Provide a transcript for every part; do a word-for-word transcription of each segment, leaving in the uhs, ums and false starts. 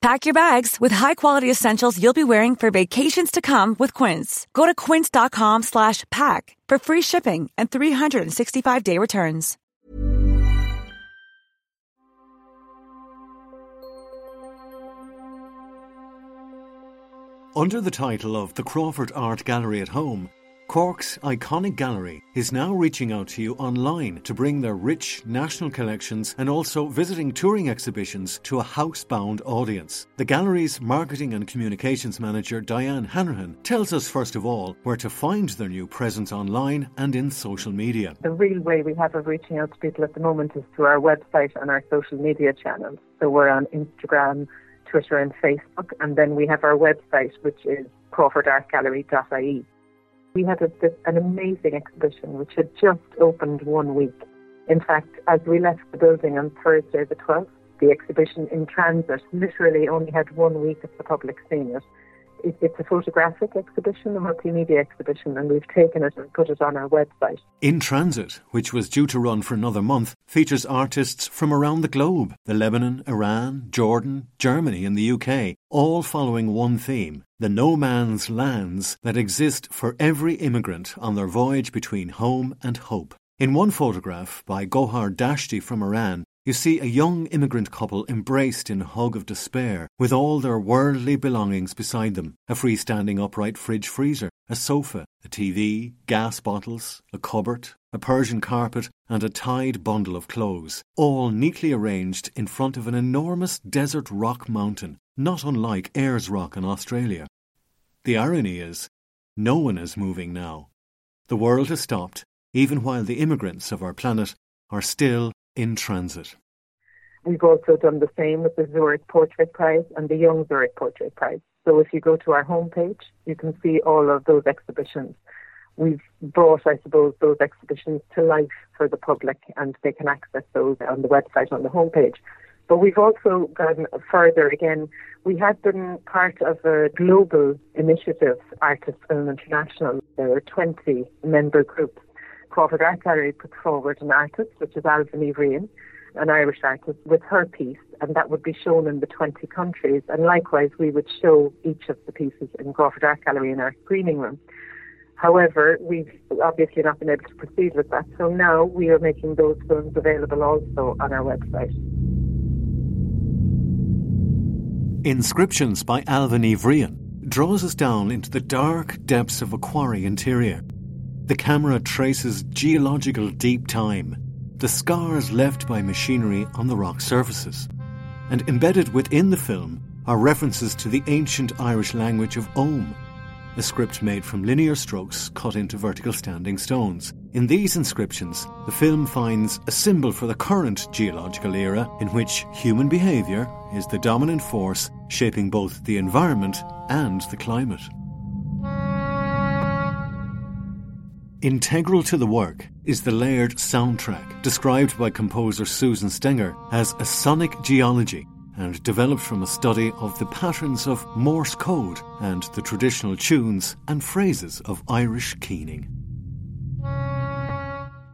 Pack your bags with high-quality essentials you'll be wearing for vacations to come with Quince. Go to quince dot com slash pack for free shipping and three sixty-five day returns. Under the title of the Crawford Art Gallery at Home, Cork's iconic gallery is now reaching out to you online to bring their rich national collections and also visiting touring exhibitions to a housebound audience. The gallery's marketing and communications manager, Dyane Hanrahan, tells us first of all where to find their new presence online and in social media. The real way we have of reaching out to people at the moment is through our website and our social media channels. So we're on Instagram, Twitter and Facebook, and then we have our website, which is crawford art gallery dot I E. We had a, an amazing exhibition which had just opened one week. In fact, as we left the building on Thursday the twelfth, the exhibition in transit literally only had one week of the public seeing it. it. It's a photographic exhibition, a multimedia exhibition, and we've taken it and put it on our website. In Transit, which was due to run for another month, features artists from around the globe, the Lebanon, Iran, Jordan, Germany and the U K, all following one theme: the no man's lands that exist for every immigrant on their voyage between home and hope. In one photograph by Gohar Dashti from Iran, you see a young immigrant couple embraced in a hug of despair with all their worldly belongings beside them: a freestanding upright fridge freezer, a sofa, a T V, gas bottles, a cupboard, a Persian carpet and a tied bundle of clothes, all neatly arranged in front of an enormous desert rock mountain, not unlike Ayers Rock in Australia. The irony is, no one is moving now. The world has stopped, even while the immigrants of our planet are still in transit. We've also done the same with the Zurich Portrait Prize and the Young Zurich Portrait Prize. So if you go to our homepage, you can see all of those exhibitions. We've brought, I suppose, those exhibitions to life for the public, and they can access those on the website, on the homepage. But we've also gone further again. We have been part of a global initiative, Artists Film International. There are twenty member groups. Crawford Art Gallery put forward an artist, which is Alvin Evrian, an Irish artist, with her piece, and that would be shown in the twenty countries. And likewise, we would show each of the pieces in Crawford Art Gallery in our screening room. However, we've obviously not been able to proceed with that, so now we are making those films available also on our website. Inscriptions by Alvin Evrian draws us down into the dark depths of a quarry interior. The camera traces geological deep time, the scars left by machinery on the rock surfaces. And embedded within the film are references to the ancient Irish language of Ogham, a script made from linear strokes cut into vertical standing stones. In these inscriptions, the film finds a symbol for the current geological era in which human behaviour is the dominant force shaping both the environment and the climate. Integral to the work is the layered soundtrack, described by composer Susan Stenger as a sonic geology, and developed from a study of the patterns of Morse code and the traditional tunes and phrases of Irish keening.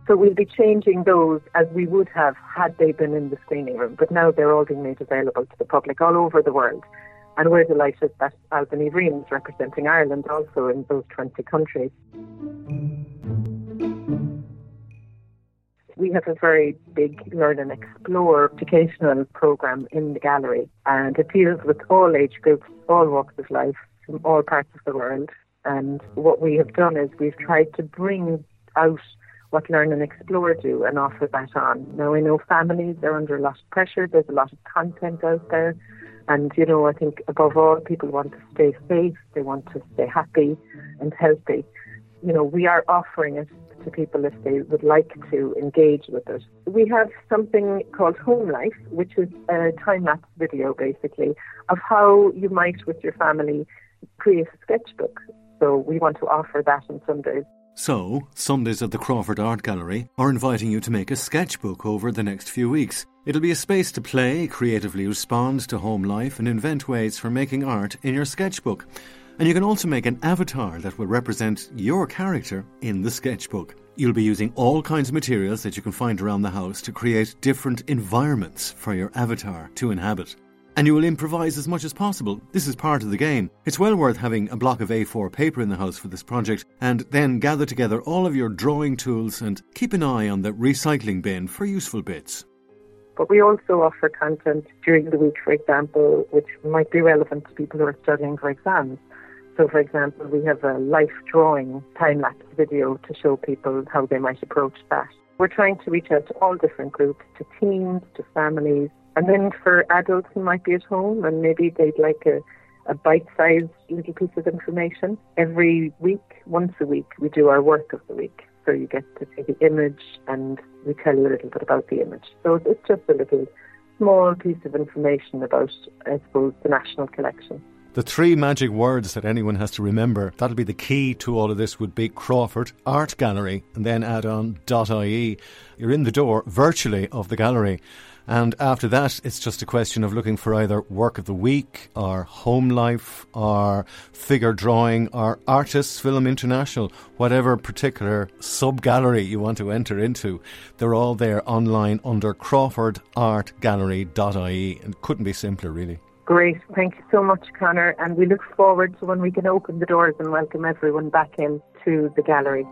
So we'll be changing those as we would have had they been in the screening room, but now they're all being made available to the public all over the world. And we're delighted that Albany Reams is representing Ireland also in those twenty countries. We have a very big Learn and Explore educational programme in the gallery, and it deals with all age groups, all walks of life, from all parts of the world. And what we have done is we've tried to bring out what Learn and Explore do and offer that on. Now, I know families are under a lot of pressure. There's a lot of content out there. And, you know, I think above all, people want to stay safe. They want to stay happy and healthy. You know, we are offering it to people if they would like to engage with it. We have something called Home Life, which is a time-lapse video, basically, of how you might, with your family, create a sketchbook. So we want to offer that on Sundays. So, Sundays at the Crawford Art Gallery are inviting you to make a sketchbook over the next few weeks. It'll be a space to play, creatively respond to home life and invent ways for making art in your sketchbook. And you can also make an avatar that will represent your character in the sketchbook. You'll be using all kinds of materials that you can find around the house to create different environments for your avatar to inhabit. And you will improvise as much as possible. This is part of the game. It's well worth having a block of A four paper in the house for this project, and then gather together all of your drawing tools and keep an eye on the recycling bin for useful bits. But we also offer content during the week, for example, which might be relevant to people who are studying for exams. So, for example, we have a life drawing time-lapse video to show people how they might approach that. We're trying to reach out to all different groups, to teens, to families. And then for adults who might be at home and maybe they'd like a, a bite-sized little piece of information, every week, once a week, we do our work of the week. So you get to see the image and we tell you a little bit about the image. So it's just a little small piece of information about, I suppose, the national collection. The three magic words that anyone has to remember, that'll be the key to all of this, would be Crawford Art Gallery, and then add on .ie. You're in the door, virtually, of the gallery. And after that, it's just a question of looking for either work of the week, or home life, or figure drawing, or Artists Film International, whatever particular sub-gallery you want to enter into. They're all there online under crawford art gallery dot I E, and couldn't be simpler, really. Great. Thank you so much, Conor. And we look forward to when we can open the doors and welcome everyone back in to the gallery.